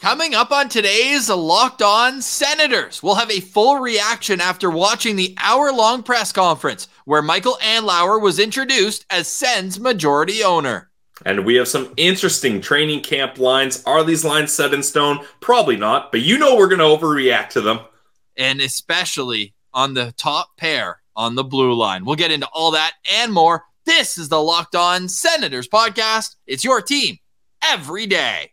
Coming up on today's Locked On Senators, we'll have a full reaction after watching the hour-long press conference where Michael Andlauer was introduced as Sens majority owner. And we have some interesting training camp lines. Are these lines set in stone? Probably not, but you know we're going to overreact to them. And especially on the top pair on the blue line. We'll get into all that and more. This is the Locked On Senators podcast. It's your team every day.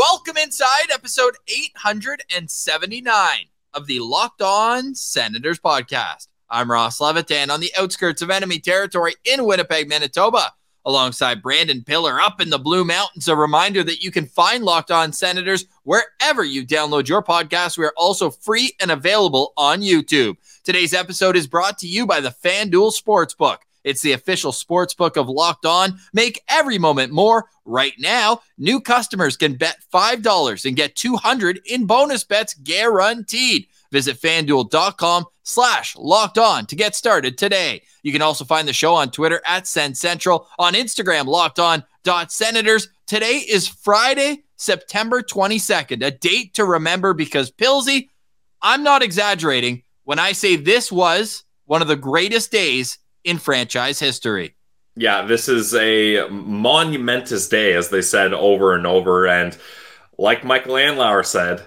Welcome inside episode 879 of the Locked On Senators podcast. I'm Ross Levitan on the outskirts of enemy territory in Winnipeg, Manitoba, alongside Brandon Piller up in the Blue Mountains. A reminder that you can find Locked On Senators wherever you download your podcast. We are also free and available on YouTube. Today's episode is brought to you by the FanDuel Sportsbook. It's the official sportsbook of Locked On. Make every moment more. Right now, new customers can bet $5 and get $200 in bonus bets guaranteed. Visit FanDuel.com/LockedOn to get started today. You can also find the show on Twitter @SensCentral, on Instagram, LockedOn.Senators. Today is Friday, September 22nd, a date to remember because, Pillsy, I'm not exaggerating when I say this was one of the greatest days in franchise history. Yeah, this is a monumentous day, as they said over and over. And like Michael Andlauer said,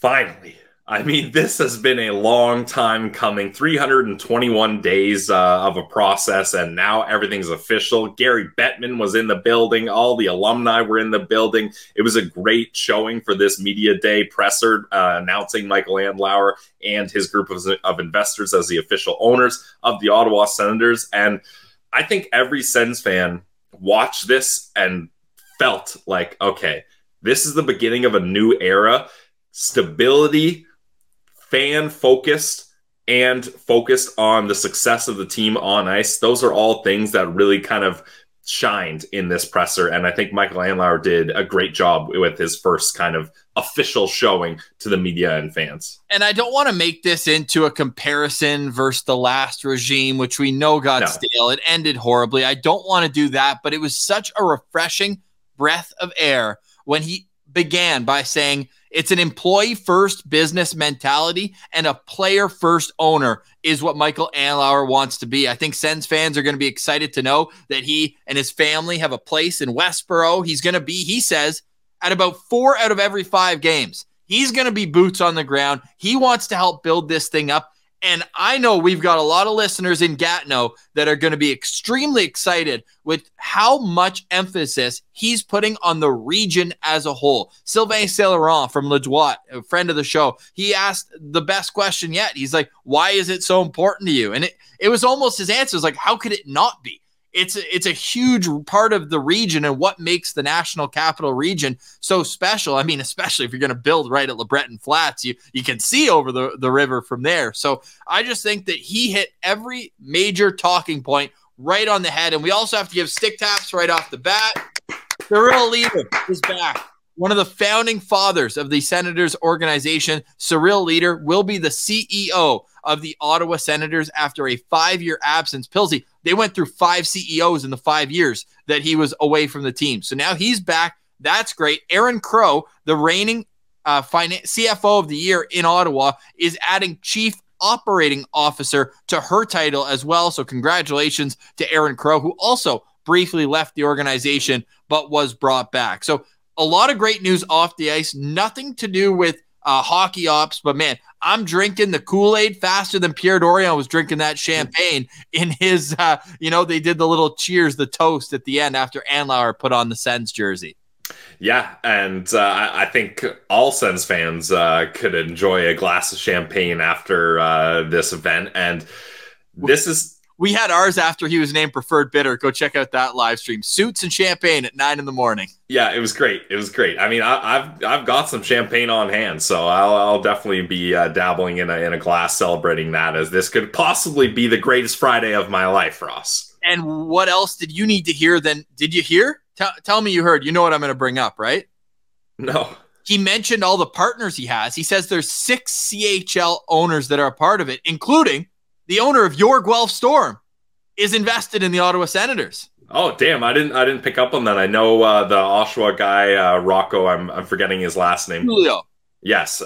finally. I mean, this has been a long time coming, 321 days of a process, and now everything's official. Gary Bettman was in the building. All the alumni were in the building. It was a great showing for this media day presser announcing Michael Andlauer and his group of investors as the official owners of the Ottawa Senators. And I think every Sens fan watched this and felt like, okay, this is the beginning of a new era. Stability, fan-focused, and focused on the success of the team on ice. Those are all things that really kind of shined in this presser, and I think Michael Andlauer did a great job with his first kind of official showing to the media and fans. And I don't want to make this into a comparison versus the last regime, which we know got stale. It ended horribly. I don't want to do that, but it was such a refreshing breath of air when he began by saying, it's an employee-first business mentality, and a player-first owner is what Michael Andlauer wants to be. I think Sens fans are going to be excited to know that he and his family have a place in Westboro. He's going to be, he says, at about 4 out of every 5 games. He's going to be boots on the ground. He wants to help build this thing up. And I know we've got a lot of listeners in Gatineau that are going to be extremely excited with how much emphasis he's putting on the region as a whole. Sylvain Saint-Laurent from Le Droit, a friend of the show, he asked the best question yet. He's like, why is it so important to you? And it was almost his answer. It's like, how could it not be? It's a huge part of the region and what makes the National Capital Region so special. I mean, especially if you're going to build right at LeBreton Flats, you can see over the river from there. So I just think that he hit every major talking point right on the head. And we also have to give stick taps right off the bat. Cyril Leeder is back. One of the founding fathers of the Senators organization, Cyril Leeder, will be the CEO of the Ottawa Senators after a 5-year absence. Pillsy, they went through 5 CEOs in the 5 years that he was away from the team. So now he's back. That's great. Aaron Crow, the reigning CFO of the year in Ottawa, is adding Chief Operating Officer to her title as well. So congratulations to Aaron Crow, who also briefly left the organization but was brought back. So a lot of great news off the ice. Nothing to do with hockey ops, but man, I'm drinking the Kool-Aid faster than Pierre Dorian was drinking that champagne in his, they did the little cheers, the toast at the end after Andlauer put on the Sens jersey. Yeah, and I think all Sens fans could enjoy a glass of champagne after this event. And this is... We had ours after he was named preferred bidder. Go check out that live stream. Suits and champagne at 9 a.m. Yeah, it was great. It was great. I mean, I've got some champagne on hand, so I'll definitely be dabbling in a glass, celebrating that, as this could possibly be the greatest Friday of my life, Ross. And what else did you need to hear? Then did you hear? Tell me you heard. You know what I'm going to bring up, right? No. He mentioned all the partners he has. He says there's 6 CHL owners that are a part of it, including the owner of your Guelph Storm is invested in the Ottawa Senators. Oh, damn. I didn't pick up on that. I know the Oshawa guy, Rocco, I'm forgetting his last name. Julio. Yes,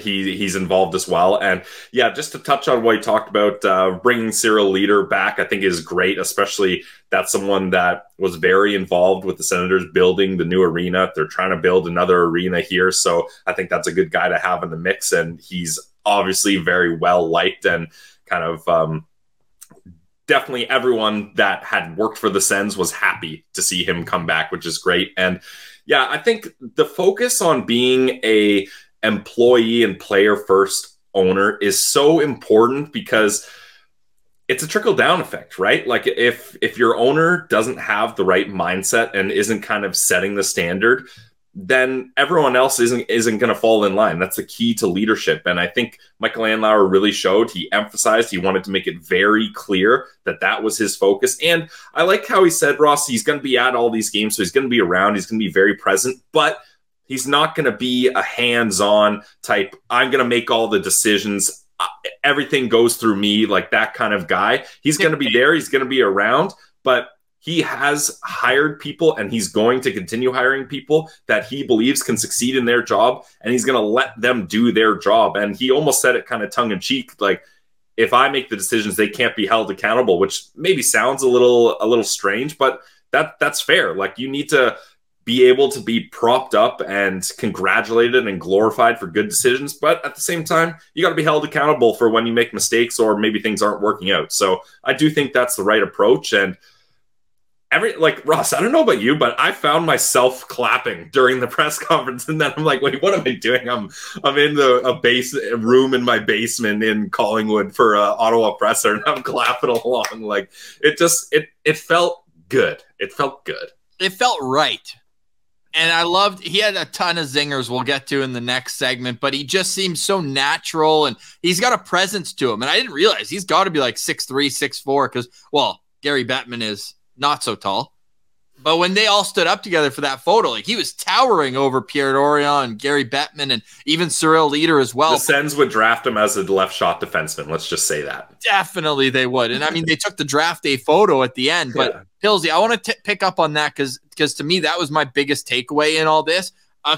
he's involved as well. And yeah, just to touch on what he talked about, bringing Cyril Leeder back, I think is great, especially that's someone that was very involved with the Senators building the new arena. They're trying to build another arena here. So I think that's a good guy to have in the mix. And he's obviously very well liked and kind of definitely everyone that had worked for the Sens was happy to see him come back, which is great. And yeah, I think the focus on being a employee and player first owner is so important because it's a trickle down effect, right? Like if your owner doesn't have the right mindset and isn't kind of setting the standard, then everyone else isn't going to fall in line. That's the key to leadership. And I think Michael Andlauer really showed, he emphasized, he wanted to make it very clear that that was his focus. And I like how he said, Ross, he's going to be at all these games, so he's going to be around, he's going to be very present, but he's not going to be a hands-on type, I'm going to make all the decisions, everything goes through me, like that kind of guy. He's going to be there, he's going to be around, but he has hired people and he's going to continue hiring people that he believes can succeed in their job, and he's going to let them do their job. And he almost said it kind of tongue in cheek, like, if I make the decisions, they can't be held accountable, which maybe sounds a little strange, but that's fair. Like, you need to be able to be propped up and congratulated and glorified for good decisions. But at the same time, you got to be held accountable for when you make mistakes or maybe things aren't working out. So I do think that's the right approach. And Ross, I don't know about you, but I found myself clapping during the press conference, and then I'm like, "Wait, what am I doing? I'm in a room in my basement in Collingwood for an Ottawa presser, and I'm clapping along." Like, it felt good. It felt good. It felt right, and I loved. He had a ton of zingers. We'll get to in the next segment, but he just seems so natural, and he's got a presence to him. And I didn't realize he's got to be like 6'3", 6'4", because Gary Bettman is not so tall. But when they all stood up together for that photo, like, he was towering over Pierre Dorian and Gary Bettman and even Cyril Leeder as well. The Sens would draft him as a left shot defenseman. Let's just say that. Definitely they would. And I mean, they took the draft day photo at the end. But yeah. Pillsy, I want to pick up on that because to me, that was my biggest takeaway in all this. A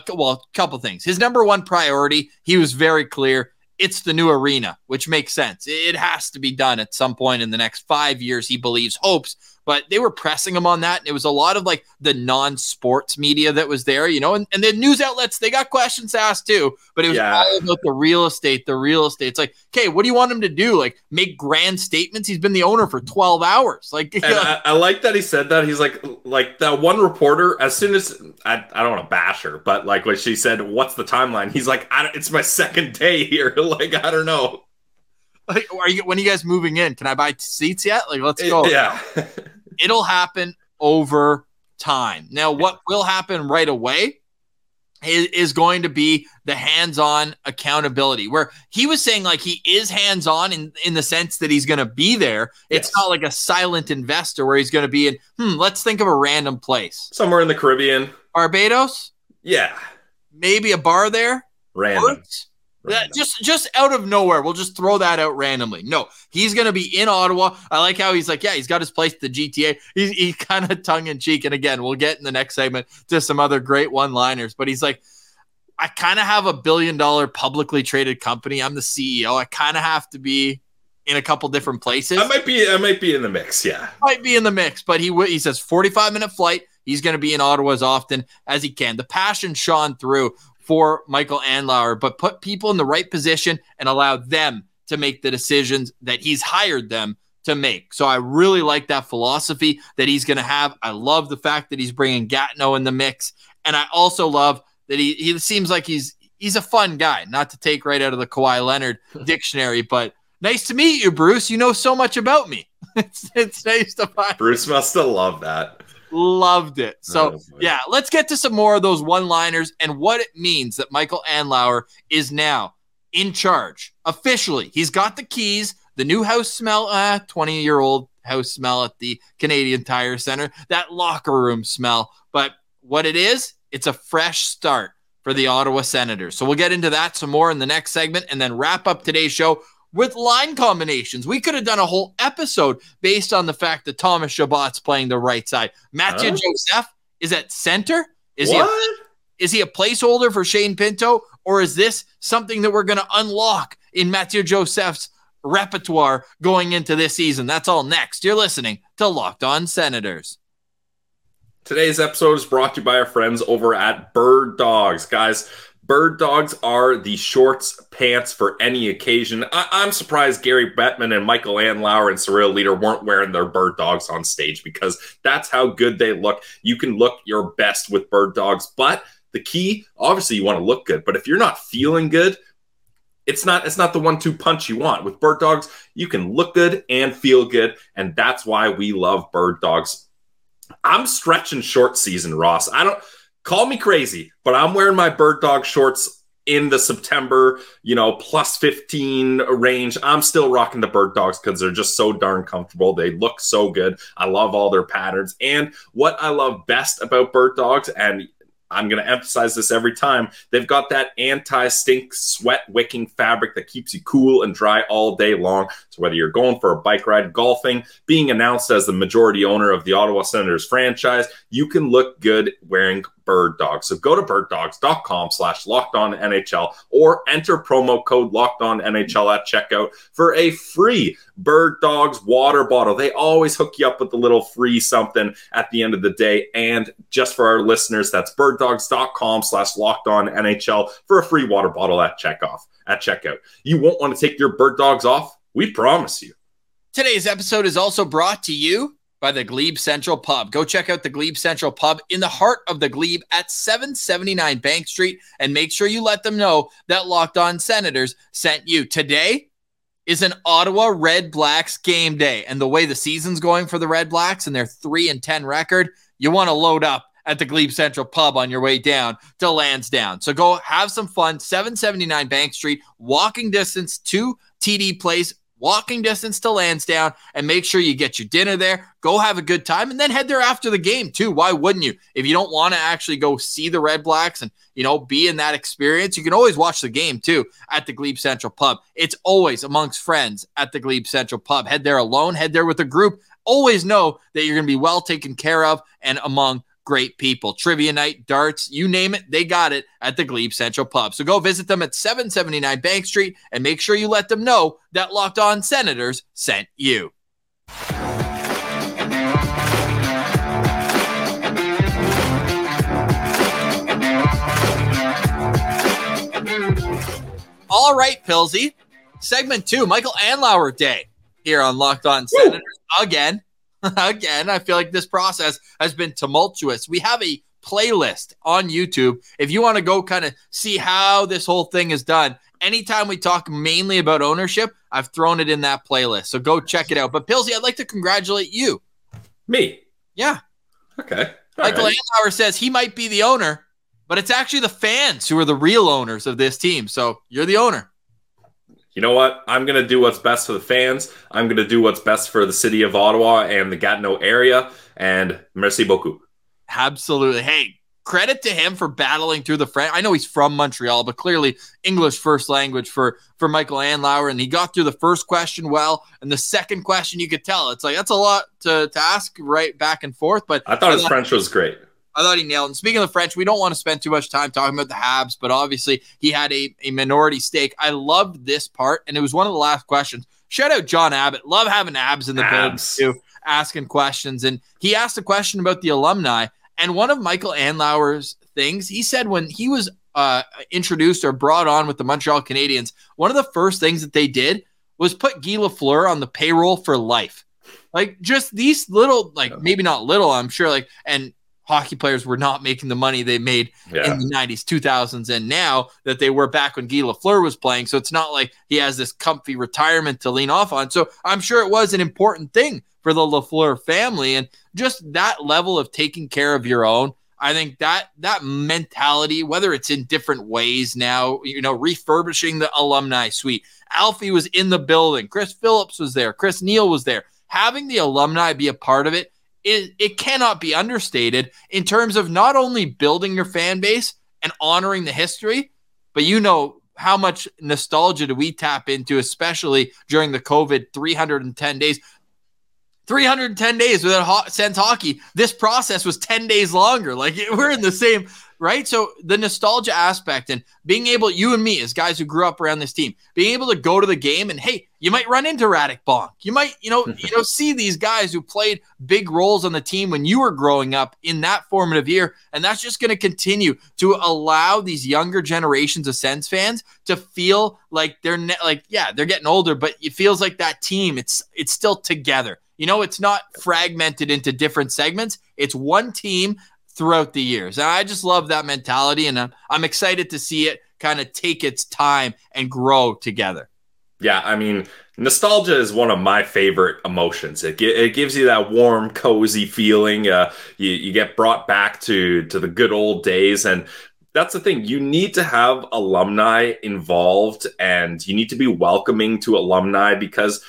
couple things. His number one priority, he was very clear. It's the new arena, which makes sense. It has to be done at some point in the next 5 years, he believes, hopes. But they were pressing him on that. And it was a lot of like the non-sports media that was there, you know, and the news outlets, they got questions asked too, but it was all about the real estate. It's like, okay, what do you want him to do? Like, make grand statements. He's been the owner for 12 hours. Like, and I like that he said that. He's like that one reporter, as soon as I don't want to bash her, but like when she said, what's the timeline? He's like, it's my second day here. Like, I don't know. Like, when are you guys moving in? Can I buy seats yet? Like, let's go. Yeah. It'll happen over time. Now, what will happen right away is going to be the hands-on accountability, where he was saying, like, he is hands-on in the sense that he's going to be there. It's not like a silent investor where he's going to be in, let's think of a random place. Somewhere in the Caribbean. Barbados? Yeah. Maybe a bar there? Random. That just out of nowhere. We'll just throw that out randomly. No, he's going to be in Ottawa. I like how he's like, yeah, he's got his place at the GTA. He's kind of tongue in cheek. And again, we'll get in the next segment to some other great one-liners. But he's like, I kind of have a $1 billion publicly traded company. I'm the CEO. I kind of have to be in a couple different places. I might be in the mix. Yeah. Might be in the mix, but he says 45-minute flight. He's going to be in Ottawa as often as he can. The passion shone through for Michael Andlauer, but put people in the right position and allow them to make the decisions that he's hired them to make. So I really like that philosophy that he's going to have. I love the fact that he's bringing Gatineau in the mix. And I also love that he seems like he's a fun guy, not to take right out of the Kawhi Leonard dictionary, but nice to meet you, Bruce. You know so much about me. It's nice to find. Bruce must have loved that. Loved it. So, yeah, let's get to some more of those one-liners and what it means that Michael Andlauer is now in charge. Officially, he's got the keys, the new house smell, 20-year-old house smell at the Canadian Tire Center, that locker room smell. But what it is, it's a fresh start for the Ottawa Senators. So we'll get into that some more in the next segment and then wrap up today's show with line combinations. We could have done a whole episode based on the fact that Thomas Chabot's playing the right side. Mathieu Joseph is at center. Is he a placeholder for Shane Pinto? Or is this something that we're going to unlock in Mathieu Joseph's repertoire going into this season? That's all next. You're listening to Locked On Senators. Today's episode is brought to you by our friends over at Bird Dogs. Guys, Bird Dogs are the shorts pants for any occasion. I'm surprised Gary Bettman and Michael Andlauer and Cyril Leeder weren't wearing their Bird Dogs on stage, because that's how good they look. You can look your best with Bird Dogs, but the key, obviously you want to look good, but if you're not feeling good, it's not the 1-2 punch you want. With Bird Dogs, you can look good and feel good, and that's why we love Bird Dogs. I'm stretching short season, Ross. Call me crazy, but I'm wearing my Bird Dog shorts in the September, plus 15 range. I'm still rocking the Bird Dogs because they're just so darn comfortable. They look so good. I love all their patterns. And what I love best about Bird Dogs, and I'm going to emphasize this every time, they've got that anti-stink, sweat-wicking fabric that keeps you cool and dry all day long. So whether you're going for a bike ride, golfing, being announced as the majority owner of the Ottawa Senators franchise, you can look good wearing Bird Dogs. So go to birddogs.com/LockedOnNHL or enter promo code LockedOnNHL at checkout for a free Bird Dogs water bottle. They always hook you up with a little free something at the end of the day. And just for our listeners, that's birddogs.com/LockedOnNHL for a free water bottle at checkout. You won't want to take your Bird Dogs off. We promise you. Today's episode is also brought to you by the Glebe Central Pub. Go check out the Glebe Central Pub in the heart of the Glebe at 779 Bank Street, and make sure you let them know that Locked On Senators sent you. Today is an Ottawa Red Blacks game day, and the way the season's going for the Red Blacks and their 3-10 record, you want to load up at the Glebe Central Pub on your way down to Lansdowne. So go have some fun, 779 Bank Street, walking distance to TD Place, walking distance to Lansdowne, and make sure you get your dinner there. Go have a good time and then head there after the game too. Why wouldn't you? If you don't want to actually go see the Red Blacks and, be in that experience, you can always watch the game too at the Glebe Central Pub. It's always amongst friends at the Glebe Central Pub. Head there alone, head there with a group. Always know that you're going to be well taken care of and among great people. Trivia night, darts, you name it, they got it at the Glebe Central Pub. So go visit them at 779 Bank Street and make sure you let them know that Locked On Senators sent you. All right, Pilsy. Segment 2, Michael Andlauer Day here on Locked On Senators again. Again, I feel like this process has been tumultuous. We have a playlist on YouTube. If you want to go kind of see how this whole thing is done, anytime we talk mainly about ownership, I've thrown it in that playlist. So go check it out. But Pilsy, I'd like to congratulate you. Me? Yeah. Okay. Michael Andlauer says he might be the owner, but it's actually the fans who are the real owners of this team. So you're the owner. You know what? I'm going to do what's best for the fans. I'm going to do what's best for the city of Ottawa and the Gatineau area. And merci beaucoup. Absolutely. Hey, credit to him for battling through the French. I know he's from Montreal, but clearly English first language for Michael Andlauer. And he got through the first question well. And the second question, you could tell. It's like, that's a lot to ask right back and forth. But I thought his French was great. I thought he nailed it. And speaking of the French, we don't want to spend too much time talking about the Habs, but obviously he had a minority stake. I loved this part, and it was one of the last questions. Shout out John Abbott. Love having Abs in the building too, asking questions. And he asked a question about the alumni, and one of Michael Andlauer's things, he said when he was introduced or brought on with the Montreal Canadiens, one of the first things that they did was put Guy Lafleur on the payroll for life. Like, just these little, maybe not little, I'm sure, and hockey players were not making the money they made in the 90s, 2000s, and now that they were back when Guy Lafleur was playing. So it's not like he has this comfy retirement to lean off on. So I'm sure it was an important thing for the Lafleur family, and just that level of taking care of your own. I think that mentality, whether it's in different ways now, you know, refurbishing the alumni suite. Alfie was in the building. Chris Phillips was there. Chris Neal was there. Having the alumni be a part of it, it cannot be understated in terms of not only building your fan base and honoring the history, but you know how much nostalgia do we tap into, especially during the COVID 310 days. 310 days without Sens hockey. This process was 10 days longer. Like, we're in the same, right? So the nostalgia aspect and being able, you and me as guys who grew up around this team, being able to go to the game and, hey, you might run into Radek Bonk. You might, you know, see these guys who played big roles on the team when you were growing up in that formative year. And that's just going to continue to allow these younger generations of Sens fans to feel like they're getting older, but it feels like that team, it's still together. You know, it's not fragmented into different segments. It's one team throughout the years. And I just love that mentality, and I'm excited to see it kind of take its time and grow together. Yeah, I mean, nostalgia is one of my favorite emotions. It gives you that warm, cozy feeling. You get brought back to the good old days, and that's the thing. You need to have alumni involved, and you need to be welcoming to alumni because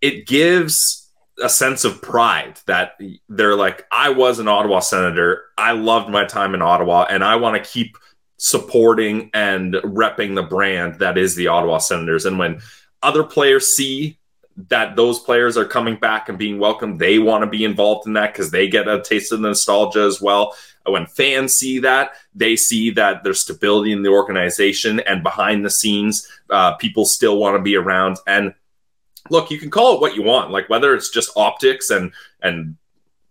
it gives a sense of pride that they're like, I was an Ottawa Senator. I loved my time in Ottawa, and I want to keep supporting and repping the brand that is the Ottawa Senators. And when other players see that those players are coming back and being welcomed, they want to be involved in that because they get a taste of the nostalgia as well. When fans see that, they see that there's stability in the organization, and behind the scenes, people still want to be around. And look, you can call it what you want, like whether it's just optics and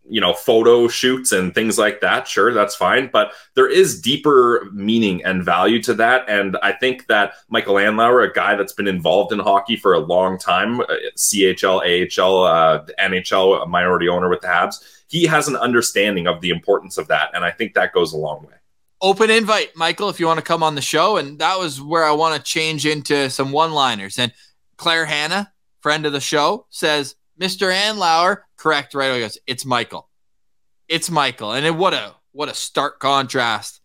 you know, photo shoots and things like that. Sure, that's fine. But there is deeper meaning and value to that. And I think that Michael Andlauer, a guy that's been involved in hockey for a long time, CHL, AHL, NHL, a minority owner with the Habs, he has an understanding of the importance of that. And I think that goes a long way. Open invite, Michael, if you want to come on the show. And that was where I want to change into some one-liners. And Claire Hanna, friend of the show, says, Mr. Andlauer, correct, right away, goes, it's Michael. It's Michael. And then what a stark contrast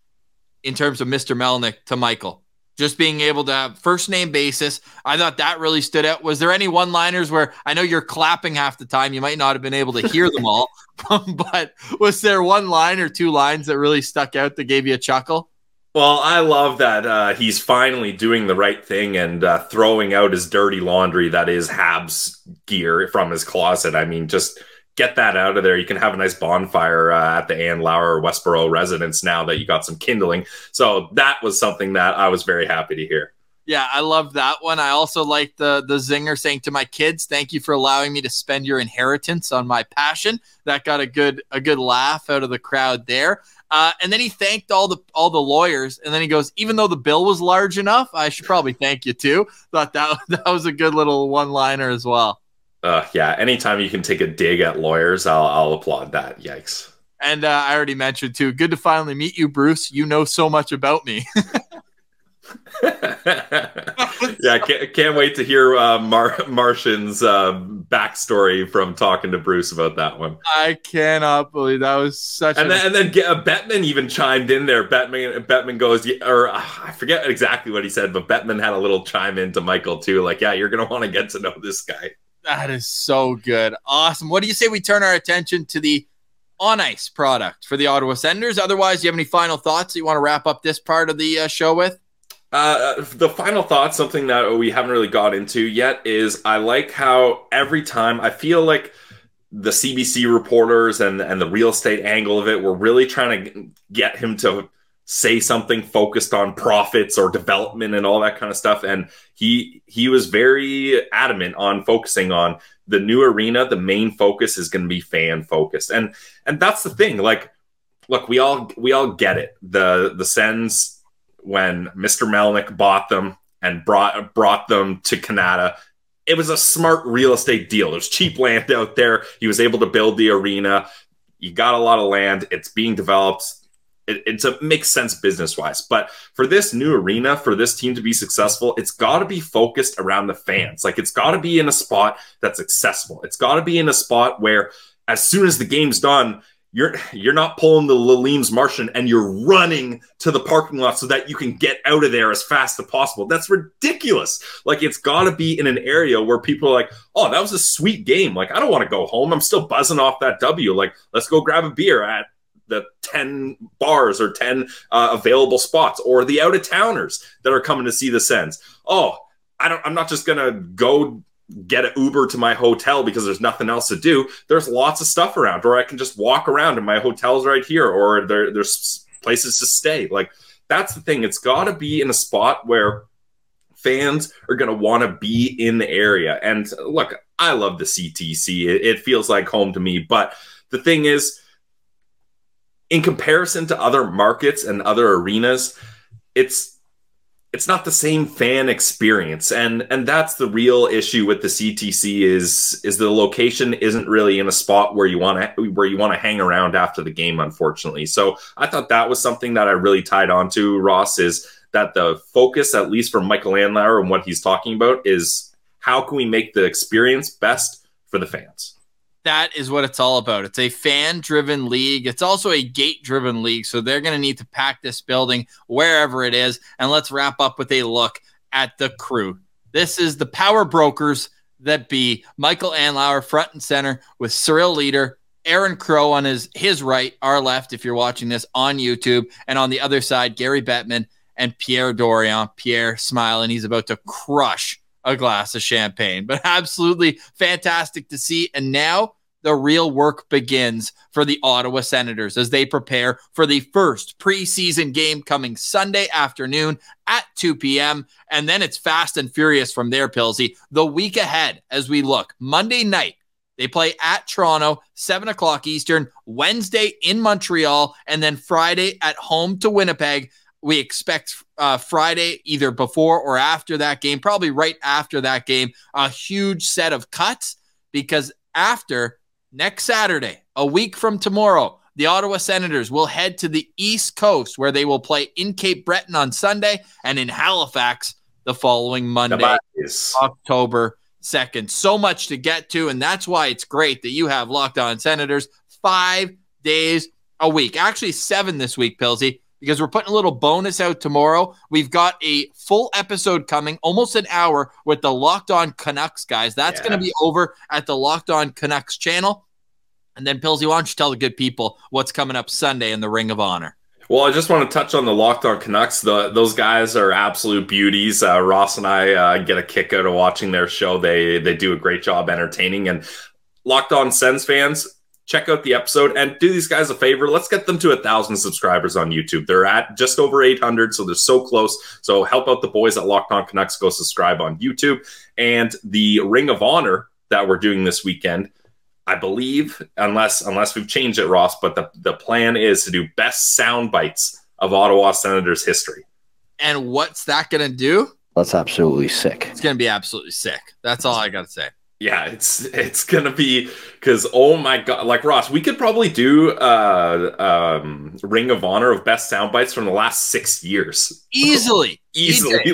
in terms of Mr. Melnick to Michael. Just being able to have first name basis. I thought that really stood out. Was there any one-liners where, I know you're clapping half the time, you might not have been able to hear them all, but was there one line or two lines that really stuck out that gave you a chuckle? Well, I love that he's finally doing the right thing and throwing out his dirty laundry that is Habs gear from his closet. I mean, just get that out of there. You can have a nice bonfire at the Andlauer Westboro residence now that you got some kindling. So that was something that I was very happy to hear. Yeah, I love that one. I also like the zinger saying to my kids, thank you for allowing me to spend your inheritance on my passion. That got a good laugh out of the crowd there. And then he thanked all the lawyers, and then he goes, even though the bill was large enough, I should probably thank you too. Thought that was a good little one-liner as well. Yeah, anytime you can take a dig at lawyers, I'll applaud that. Yikes. And I already mentioned too, good to finally meet you, Bruce. You know so much about me. Yeah, can't wait to hear Martian's backstory from talking to Bruce about that one. I cannot believe that was such. And then Bettman even chimed in there. Bettman goes, or I forget exactly what he said, but Bettman had a little chime in to Michael too. Like, yeah, you're gonna want to get to know this guy. That is so good, awesome. What do you say we turn our attention to the on ice product for the Ottawa Senators? Otherwise, do you have any final thoughts that you want to wrap up this part of the show with? The final thought, something that we haven't really got into yet, is I like how every time I feel like the CBC reporters and the real estate angle of it were really trying to get him to say something focused on profits or development and all that kind of stuff. And he was very adamant on focusing on the new arena. The main focus is going to be fan focused. And that's the thing. Like, look, we all get it. The Sens, when Mr. Melnick bought them and brought them to Kanata, it was a smart real estate deal. There's cheap land out there. He was able to build the arena. You got a lot of land. It's being developed. It's a makes sense business-wise. But for this new arena, for this team to be successful, it's got to be focused around the fans. Like, it's got to be in a spot that's accessible. It's got to be in a spot where as soon as the game's done, you're not pulling the Laleem's Martian and you're running to the parking lot so that you can get out of there as fast as possible. That's ridiculous. Like, it's got to be in an area where people are like, oh, that was a sweet game. Like, I don't want to go home. I'm still buzzing off that W. Like, let's go grab a beer at the 10 bars or 10 available spots, or the out-of-towners that are coming to see the Sens. Oh, I'm not just going to go get an Uber to my hotel because there's nothing else to do. There's lots of stuff around, or I can just walk around and my hotel's right here, or there's places to stay. Like, that's the thing. It's got to be in a spot where fans are going to want to be in the area. And look, I love the CTC. It feels like home to me. But the thing is, in comparison to other markets and other arenas, it's not the same fan experience. And that's the real issue with the CTC is the location isn't really in a spot where you want to hang around after the game, unfortunately. So I thought that was something that I really tied on to, Ross, is that the focus, at least for Michael Andlauer and what he's talking about, is how can we make the experience best for the fans? That is what it's all about. It's a fan-driven league. It's also a gate-driven league, so they're going to need to pack this building wherever it is. And let's wrap up with a look at the crew. This is the power brokers that be. Michael Andlauer front and center with Cyril Leeder, Aaron Crow on his right, our left if you're watching this on YouTube, and on the other side, Gary Bettman and Pierre Dorian. Pierre smiling. He's about to crush a glass of champagne. But absolutely fantastic to see. And now the real work begins for the Ottawa Senators as they prepare for the first preseason game coming Sunday afternoon at 2 p.m. And then it's fast and furious from there, Pilsy. The week ahead as we look. Monday night, they play at Toronto, 7 o'clock Eastern, Wednesday in Montreal, and then Friday at home to Winnipeg. We expect Friday either before or after that game, probably right after that game, a huge set of cuts, because after next Saturday, a week from tomorrow, the Ottawa Senators will head to the East Coast, where they will play in Cape Breton on Sunday and in Halifax the following Monday, October 2nd. So much to get to, and that's why it's great that you have Locked On Senators 5 days a week. Actually, 7 this week, Pilsy, because we're putting a little bonus out tomorrow. We've got a full episode coming, almost an hour, with the Locked On Canucks guys. That's going to be over at the Locked On Canucks channel. And then, Pilsy, why don't you tell the good people what's coming up Sunday in the Ring of Honor? Well, I just want to touch on the Locked On Canucks. Those guys are absolute beauties. Ross and I get a kick out of watching their show. They do a great job entertaining. And Locked On Sens fans, check out the episode and do these guys a favor. Let's get them to 1,000 subscribers on YouTube. They're at just over 800, so they're so close. So help out the boys at Locked On Canucks. Go subscribe on YouTube. And the Ring of Honor that we're doing this weekend, I believe, unless we've changed it, Ross, but the plan is to do best sound bites of Ottawa Senators history. And what's that going to do? That's absolutely sick. It's going to be absolutely sick. That's all I got to say. Yeah, it's going to be, because, oh my God, like, Ross, we could probably do Ring of Honor of best sound bites from the last 6 years. Easily.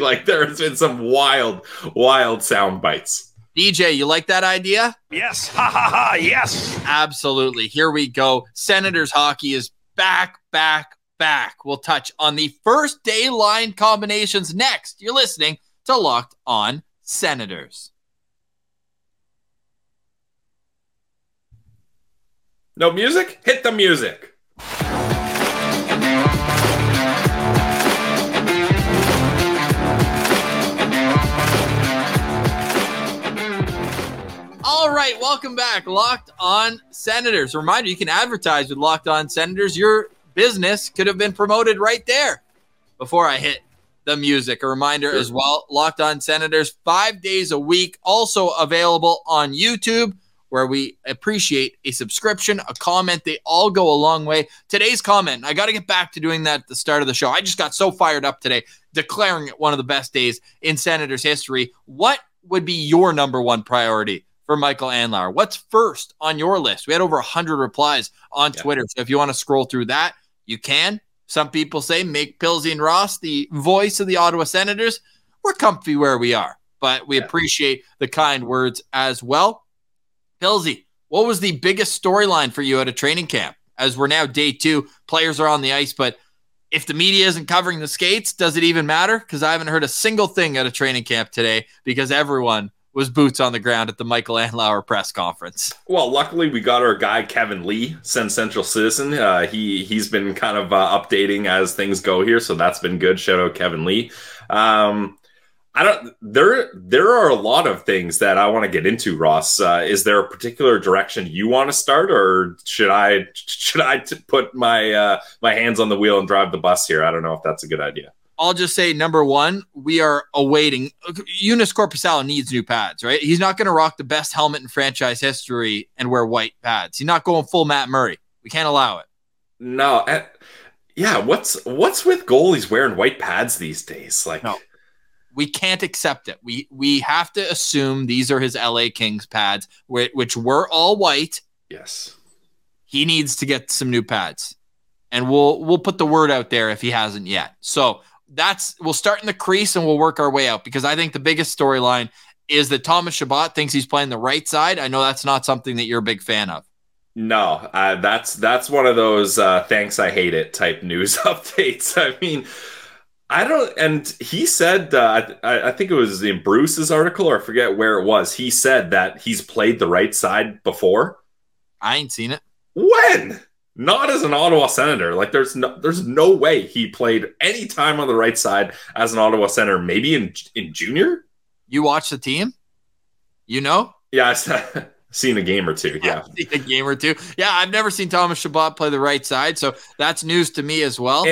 Like, there's been some wild sound bites. DJ, you like that idea? Yes. Ha, ha, ha. Yes. Absolutely. Here we go. Senators hockey is back. We'll touch on the first day line combinations next. You're listening to Locked On Senators. No music? Hit the music. All right, welcome back. Locked On Senators. A reminder, you can advertise with Locked On Senators. Your business could have been promoted right there before I hit the music. A reminder as well, Locked On Senators, 5 days a week, also available on YouTube, where we appreciate a subscription, a comment. They all go a long way. Today's comment, I got to get back to doing that at the start of the show. I just got so fired up today, declaring it one of the best days in Senators history. What would be your number one priority for Michael Andlauer. What's first on your list? We had over 100 replies on Twitter. So if you want to scroll through that, you can. Some people say make Pilsey and Ross the voice of the Ottawa Senators. We're comfy where we are, but we appreciate the kind words as well. Pilsey, what was the biggest storyline for you at a training camp? As we're now day two, players are on the ice, but if the media isn't covering the skates, does it even matter? Because I haven't heard a single thing at a training camp today because everyone was boots on the ground at the Michael Andlauer press conference. Well, luckily we got our guy, Kevin Lee, Central Citizen. He's been kind of updating as things go here, so that's been good. Shout out Kevin Lee. There are a lot of things that I want to get into, Ross. Is there a particular direction you want to start, or should I put my hands on the wheel and drive the bus here? I don't know if that's a good idea. I'll just say, number one, we are awaiting. Eunice Corposalo needs new pads, right? He's not going to rock the best helmet in franchise history and wear white pads. He's not going full Matt Murray. We can't allow it. No. Yeah. What's with goalies wearing white pads these days? Like, no. We can't accept it. We have to assume these are his LA Kings pads, which were all white. Yes. He needs to get some new pads, and we'll put the word out there if he hasn't yet. So we'll start in the crease and we'll work our way out, because I think the biggest storyline is that Thomas Chabot thinks he's playing the right side. I know that's not something that you're a big fan of. No, that's one of those thanks I hate it type news updates. I mean, I don't, and he said, I think it was in Bruce's article, or I forget where it was, he said that he's played the right side before. I ain't seen it. When? Not as an Ottawa Senator. Like, there's no way he played any time on the right side as an Ottawa Senator, maybe in junior? You watch the team? You know? Yeah, I've seen a game or two, yeah. Yeah, I've never seen Thomas Chabot play the right side, so that's news to me as well.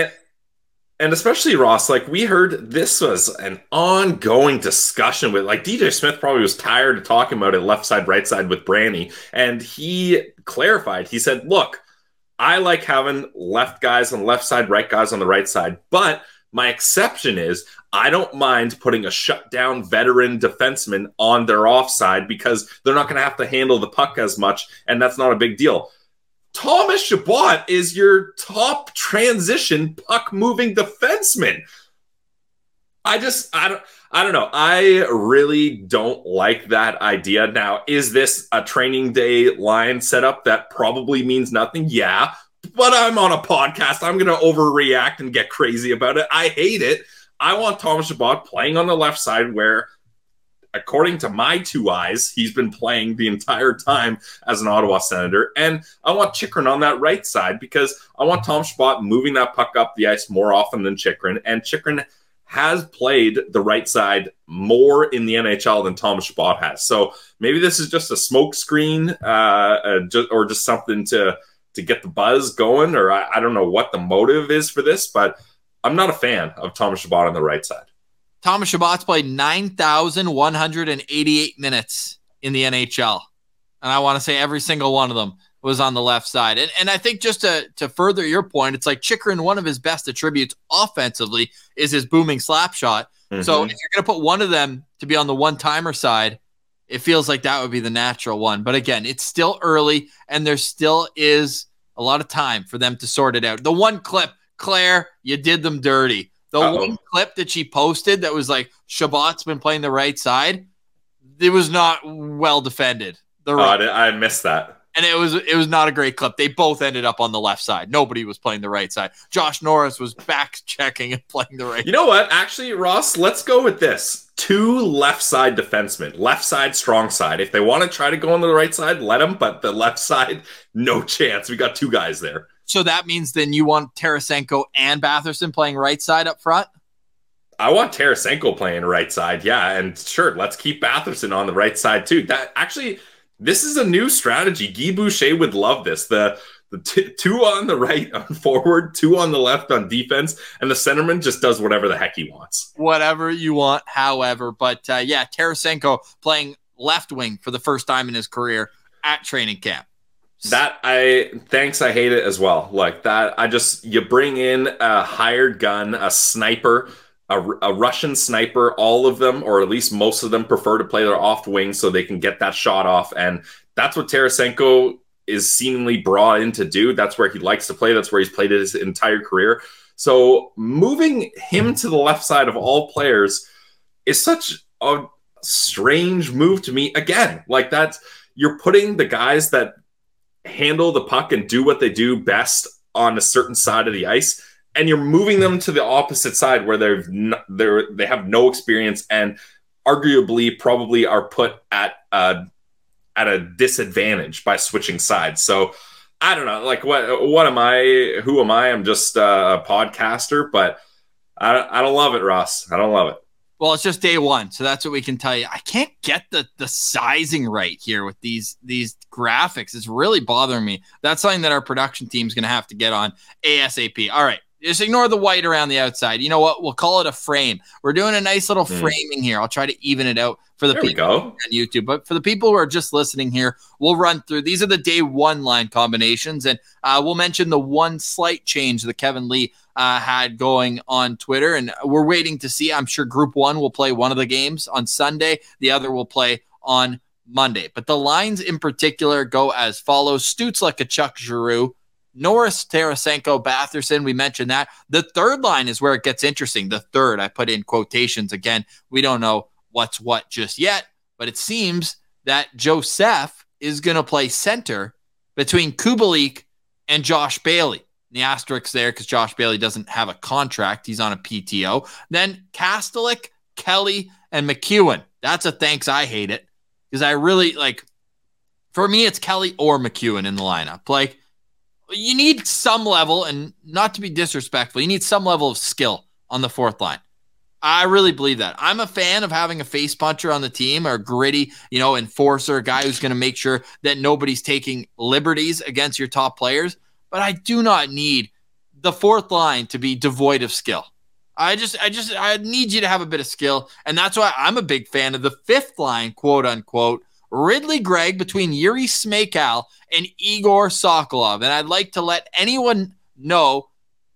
And especially, Ross, like, we heard this was an ongoing discussion with, like, DJ Smith probably was tired of talking about it left side, right side with Branny. And he clarified. He said, look, I like having left guys on the left side, right guys on the right side. But my exception is I don't mind putting a shutdown veteran defenseman on their offside because they're not going to have to handle the puck as much. And that's not a big deal. Thomas Chabot is your top transition puck-moving defenseman. I don't know. I really don't like that idea. Now, is this a training day line setup that probably means nothing? Yeah, but I'm on a podcast. I'm going to overreact and get crazy about it. I hate it. I want Thomas Chabot playing on the left side where, according to my two eyes, he's been playing the entire time as an Ottawa Senator. And I want Chikrin on that right side because I want Tom Chabot moving that puck up the ice more often than Chikrin. And Chikrin has played the right side more in the NHL than Thomas Chabot has. So maybe this is just a smoke screen or just something to get the buzz going. Or I don't know what the motive is for this, but I'm not a fan of Thomas Chabot on the right side. Thomas Chabot's played 9,188 minutes in the NHL. And I want to say every single one of them was on the left side. And I think just to further your point, it's like Chikrin, one of his best attributes offensively is his booming slap shot. Mm-hmm. So if you're going to put one of them to be on the one-timer side, it feels like that would be the natural one. But again, it's still early, and there still is a lot of time for them to sort it out. The one clip, Claire, you did them dirty. The one clip that she posted that was like Chabot's been playing the right side, it was not well defended. I missed that. And it was not a great clip. They both ended up on the left side. Nobody was playing the right side. Josh Norris was back checking and playing the right side. You know what? Actually, Ross, let's go with this. Two left side defensemen. Left side, strong side. If they want to try to go on the right side, let them. But the left side, no chance. We got two guys there. So that means then you want Tarasenko and Batherson playing right side up front? I want Tarasenko playing right side, yeah. And sure, let's keep Batherson on the right side too. This is a new strategy. Guy Boucher would love this. The two on the right on forward, two on the left on defense, and the centerman just does whatever the heck he wants. Whatever you want, however. But yeah, Tarasenko playing left wing for the first time in his career at training camp. I hate it as well. Like that, you bring in a hired gun, a sniper a Russian sniper, all of them, or at least most of them, prefer to play their off wing so they can get that shot off. And that's what Tarasenko is seemingly brought in to do. That's where he likes to play. That's where he's played his entire career. So moving him to the left side of all players is such a strange move to me. Again, like that's, you're putting the guys that handle the puck and do what they do best on a certain side of the ice, and you're moving them to the opposite side where they have no experience and arguably probably are put at a disadvantage by switching sides. So I don't know, like what am I? Who am I? I'm just a podcaster, but I don't love it, Ross. I don't love it. Well, it's just day one, so that's what we can tell you. I can't get the sizing right here with these graphics. It's really bothering me. That's something that our production team's going to have to get on ASAP. All right, just ignore the white around the outside. You know what? We'll call it a frame. We're doing a nice little framing here. I'll try to even it out for the people on YouTube. But for the people who are just listening here, we'll run through. These are the day one line combinations, and we'll mention the one slight change that Kevin Lee had going on Twitter, and we're waiting to see. I'm sure group one will play one of the games on Sunday. The other will play on Monday. But the lines in particular go as follows. Stutzla, Kachuk, Giroux, Norris, Tarasenko, Batherson. We mentioned that. The third line is where it gets interesting. The third, I put in quotations again. We don't know what's what just yet, but it seems that Joseph is going to play center between Kubalik and Josh Bailey. The asterisk there because Josh Bailey doesn't have a contract. He's on a PTO. Then Kastelic, Kelly, and McEwen. That's a thanks I hate it because I really like, for me, it's Kelly or McEwen in the lineup. Like you need some level, and not to be disrespectful, you need some level of skill on the fourth line. I really believe that. I'm a fan of having a face puncher on the team or gritty, enforcer, a guy who's going to make sure that nobody's taking liberties against your top players. But I do not need the fourth line to be devoid of skill. I need you to have a bit of skill. And that's why I'm a big fan of the fifth line, quote unquote, Ridley Gregg between Yuri Smekal and Igor Sokolov. And I'd like to let anyone know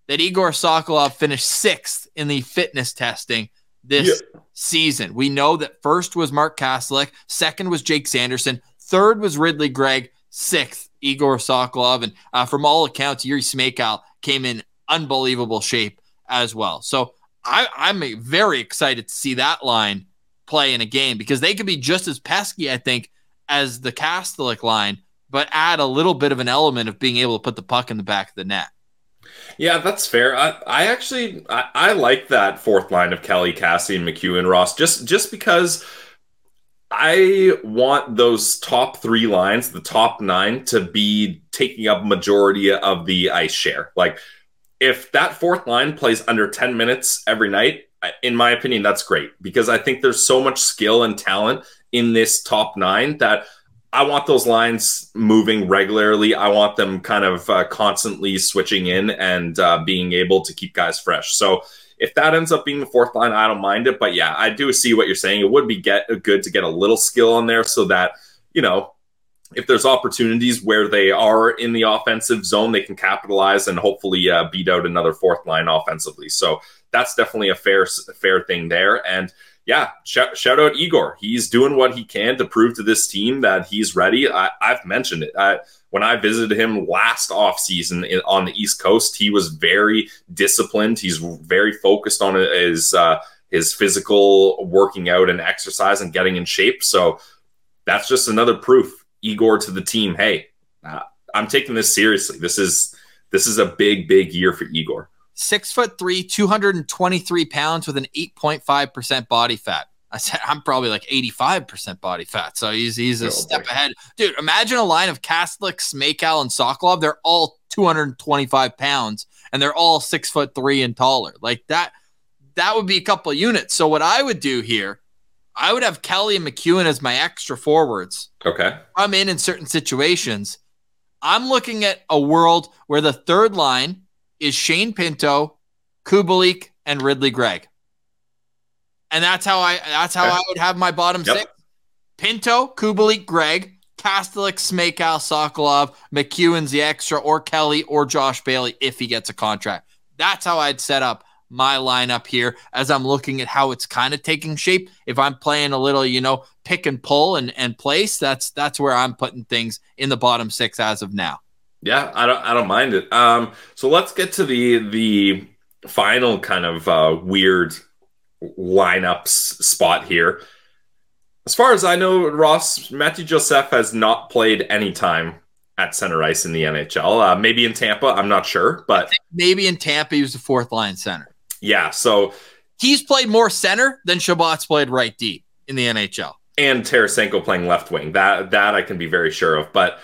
that Igor Sokolov finished sixth in the fitness testing this season. We know that first was Mark Kastelic, second was Jake Sanderson, third was Ridley Gregg, sixth Igor Sokolov, and from all accounts, Yuri Smekal came in unbelievable shape as well. So I'm very excited to see that line play in a game because they could be just as pesky, I think, as the Kastelic line, but add a little bit of an element of being able to put the puck in the back of the net. Yeah, that's fair. I actually like that fourth line of Kelly, Cassie, and McEwen, Ross, just because I want those top three lines, the top nine, to be taking up majority of the ice share. Like, if that fourth line plays under 10 minutes every night, in my opinion, that's great because I think there's so much skill and talent in this top nine that I want those lines moving regularly. I want them kind of constantly switching in and being able to keep guys fresh. So if that ends up being the fourth line, I don't mind it. But yeah, I do see what you're saying. It would be good to get a little skill on there so that, if there's opportunities where they are in the offensive zone, they can capitalize and hopefully beat out another fourth line offensively. So that's definitely a fair thing there. And yeah, shout out Igor. He's doing what he can to prove to this team that he's ready. I've mentioned it. When I visited him last offseason on the East Coast, he was very disciplined. He's very focused on his physical working out and exercise and getting in shape. So that's just another proof, Igor, to the team. Hey, I'm taking this seriously. This is a big, big year for Igor. 6'3", 223 pounds with an 8.5% body fat. I said I'm probably like 85% body fat, so he's a step ahead. Dude, imagine a line of Kastelic, Smekal, and Sokolov. They're all 225 pounds, and they're all 6'3" and taller. Like that would be a couple of units. So what I would do here, I would have Kelly and McEwen as my extra forwards. Okay, I'm in certain situations. I'm looking at a world where the third line is Shane Pinto, Kubalik, and Ridley Gregg. And that's how I would have my bottom six. Pinto, Kubalik, Gregg, Kastelic, Smekal, Sokolov, McEwen's the extra, or Kelly, or Josh Bailey if he gets a contract. That's how I'd set up my lineup here as I'm looking at how it's kind of taking shape. If I'm playing a little, pick and pull and place, that's where I'm putting things in the bottom six as of now. Yeah, I don't mind it. So let's get to the final kind of weird lineups spot here. As far as I know, Ross, Mathieu Joseph has not played any time at center ice in the NHL. Maybe in Tampa, I'm not sure, but maybe in Tampa he was the fourth line center. Yeah, so he's played more center than Chabot's played right D in the NHL, and Tarasenko playing left wing. That I can be very sure of, but.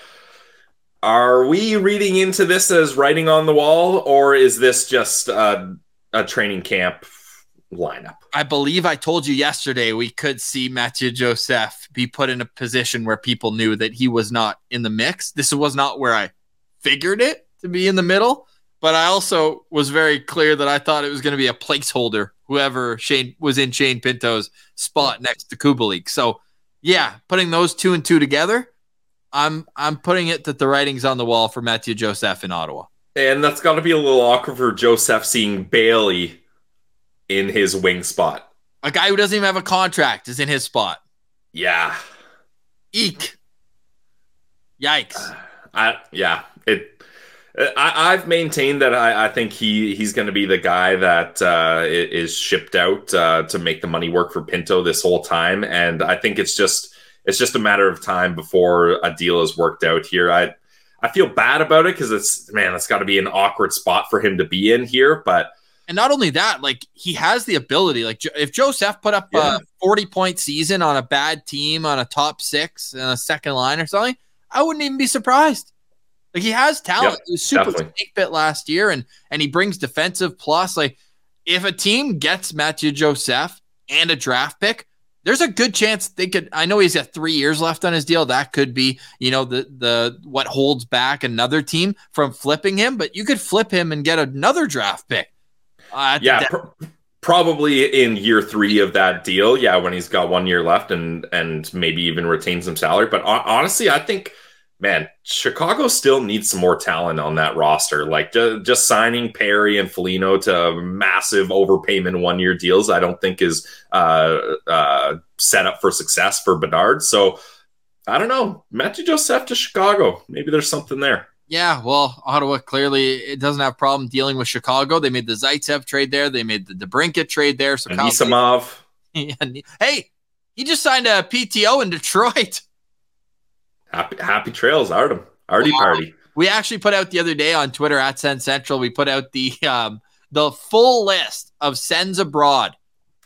Are we reading into this as writing on the wall, or is this just a training camp lineup? I believe I told you yesterday we could see Mathieu Joseph be put in a position where people knew that he was not in the mix. This was not where I figured it to be in the middle, but I also was very clear that I thought it was going to be a placeholder, whoever was in Shane Pinto's spot next to Kubalik. So, yeah, putting those 2 and 2 together, I'm putting it that the writing's on the wall for Mathieu Joseph in Ottawa. And that's got to be a little awkward for Joseph seeing Bailey in his wing spot. A guy who doesn't even have a contract is in his spot. Yeah. Eek. Yikes. I've maintained that I think he's going to be the guy that is shipped out to make the money work for Pinto this whole time. And I think it's just a matter of time before a deal is worked out here. I feel bad about it because that's got to be an awkward spot for him to be in here. And not only that, he has the ability. If Joseph put up a 40-point season on a bad team, on a top six, and a second line or something, I wouldn't even be surprised. He has talent. Yep, he was super snake bit last year, and he brings defensive plus. If a team gets Mathieu Joseph and a draft pick, there's a good chance they could. I know he's got 3 years left on his deal. That could be, the what holds back another team from flipping him. But you could flip him and get another draft pick. Probably in year 3 of that deal. Yeah, when he's got 1 year left and maybe even retain some salary. But honestly, I think, Chicago still needs some more talent on that roster. Just signing Perry and Foligno to massive overpayment 1 year deals, I don't think is set up for success for Bedard. So I don't know. Mathieu Joseph to Chicago. Maybe there's something there. Yeah, well, Ottawa clearly it doesn't have a problem dealing with Chicago. They made the Zaitsev trade there. They made the DeBrincat trade there. So Anisimov. Hey, he just signed a PTO in Detroit. Happy trails, Artem. Artie party. We actually put out the other day on Twitter at Sen Central. We put out the full list of sends abroad,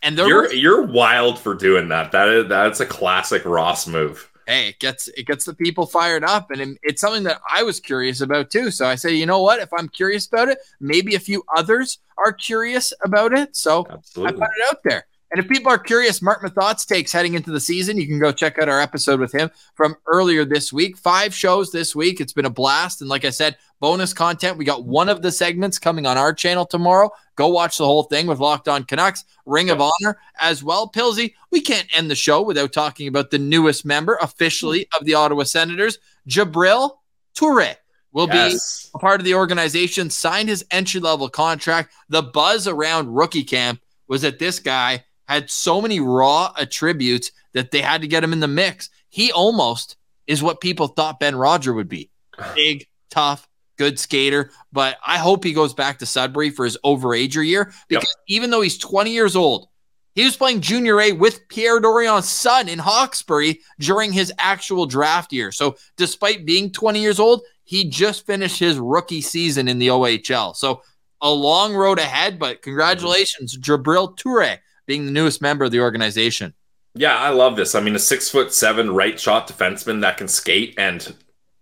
and you're wild for doing that. That's a classic Ross move. Hey, it gets the people fired up, and it's something that I was curious about too. So I say, you know what? If I'm curious about it, maybe a few others are curious about it. So absolutely. I put it out there. And if people are curious, Mark Method's takes heading into the season, you can go check out our episode with him from earlier this week. 5 shows this week. It's been a blast. And like I said, bonus content. We got one of the segments coming on our channel tomorrow. Go watch the whole thing with Locked On Canucks, Ring of Honor as well. Pilsy, we can't end the show without talking about the newest member officially of the Ottawa Senators, Jabril Touré. Will be a part of the organization, signed his entry-level contract. The buzz around rookie camp was that this guy had so many raw attributes that they had to get him in the mix. He almost is what people thought Ben Roger would be. Big, tough, good skater. But I hope he goes back to Sudbury for his overager year because even though he's 20 years old, he was playing junior A with Pierre Dorian's son in Hawkesbury during his actual draft year. So despite being 20 years old, he just finished his rookie season in the OHL. So a long road ahead, but congratulations, Jabril Touré, being the newest member of the organization. Yeah, I love this. I mean, a 6'7" right shot defenseman that can skate. And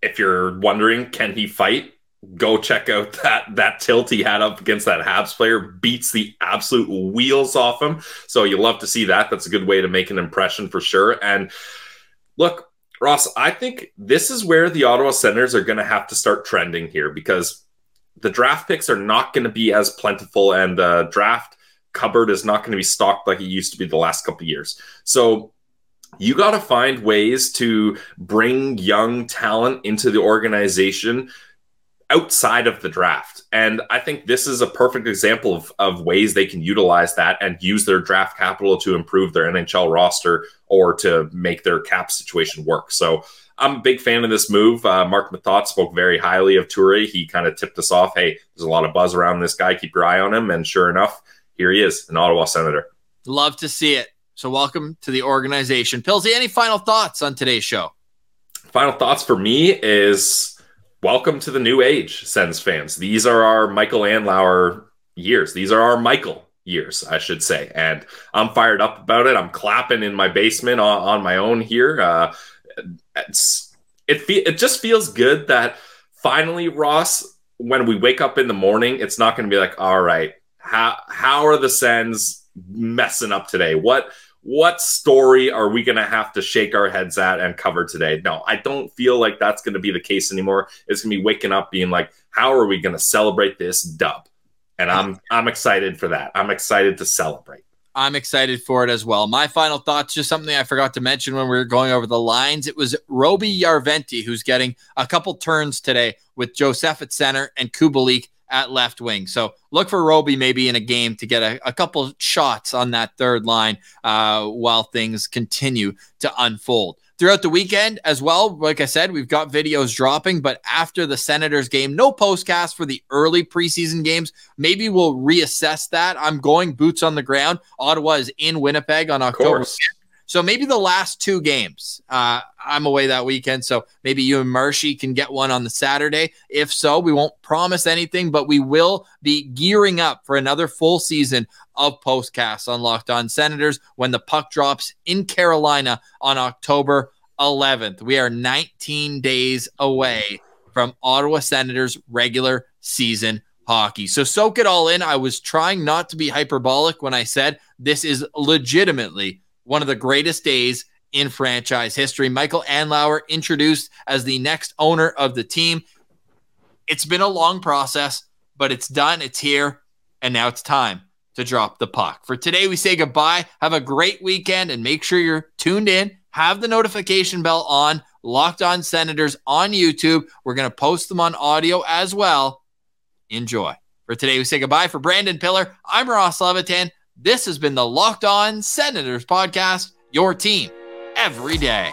if you're wondering, can he fight? Go check out that tilt he had up against that Habs player. Beats the absolute wheels off him. So you love to see that. That's a good way to make an impression for sure. And look, Ross, I think this is where the Ottawa Senators are going to have to start trending here because the draft picks are not going to be as plentiful and the draft cupboard is not going to be stocked like it used to be the last couple of years. So you got to find ways to bring young talent into the organization outside of the draft. And I think this is a perfect example of ways they can utilize that and use their draft capital to improve their NHL roster or to make their cap situation work. So I'm a big fan of this move. Mark Methot spoke very highly of Toure. He kind of tipped us off, hey, there's a lot of buzz around this guy. Keep your eye on him. And sure enough, here he is, an Ottawa Senator. Love to see it. So welcome to the organization. Pilsy, any final thoughts on today's show? Final thoughts for me is welcome to the new age, Sens fans. These are our Michael Andlauer years. These are our Michael years, I should say. And I'm fired up about it. I'm clapping in my basement on my own here. It just feels good that finally, Ross, when we wake up in the morning, it's not going to be like, all right, how are the Sens messing up today? What story are we going to have to shake our heads at and cover today? No, I don't feel like that's going to be the case anymore. It's going to be waking up being like, how are we going to celebrate this dub? And I'm excited for that. I'm excited to celebrate. I'm excited for it as well. My final thoughts, just something I forgot to mention when we were going over the lines. It was Roby Yarventi, who's getting a couple turns today with Joseph at center and Kubalik at left wing. So look for Roby maybe in a game to get a couple shots on that third line while things continue to unfold. Throughout the weekend as well, like I said, we've got videos dropping, but after the Senators game, no postcast for the early preseason games. Maybe we'll reassess that. I'm going boots on the ground. Ottawa is in Winnipeg on October 5th. So maybe the last two games. I'm away that weekend, so maybe you and Marshy can get one on the Saturday. If so, we won't promise anything, but we will be gearing up for another full season of postcasts on Locked On Senators when the puck drops in Carolina on October 11th. We are 19 days away from Ottawa Senators regular season hockey. So soak it all in. I was trying not to be hyperbolic when I said this is legitimately one of the greatest days in franchise history. Michael Andlauer introduced as the next owner of the team. It's been a long process, but it's done. It's here. And now it's time to drop the puck. For today, we say goodbye. Have a great weekend and make sure you're tuned in. Have the notification bell on. Locked On Senators on YouTube. We're going to post them on audio as well. Enjoy. For today, we say goodbye. For Brandon Piller, I'm Ross Levitan. This has been the Locked On Senators podcast, your team every day.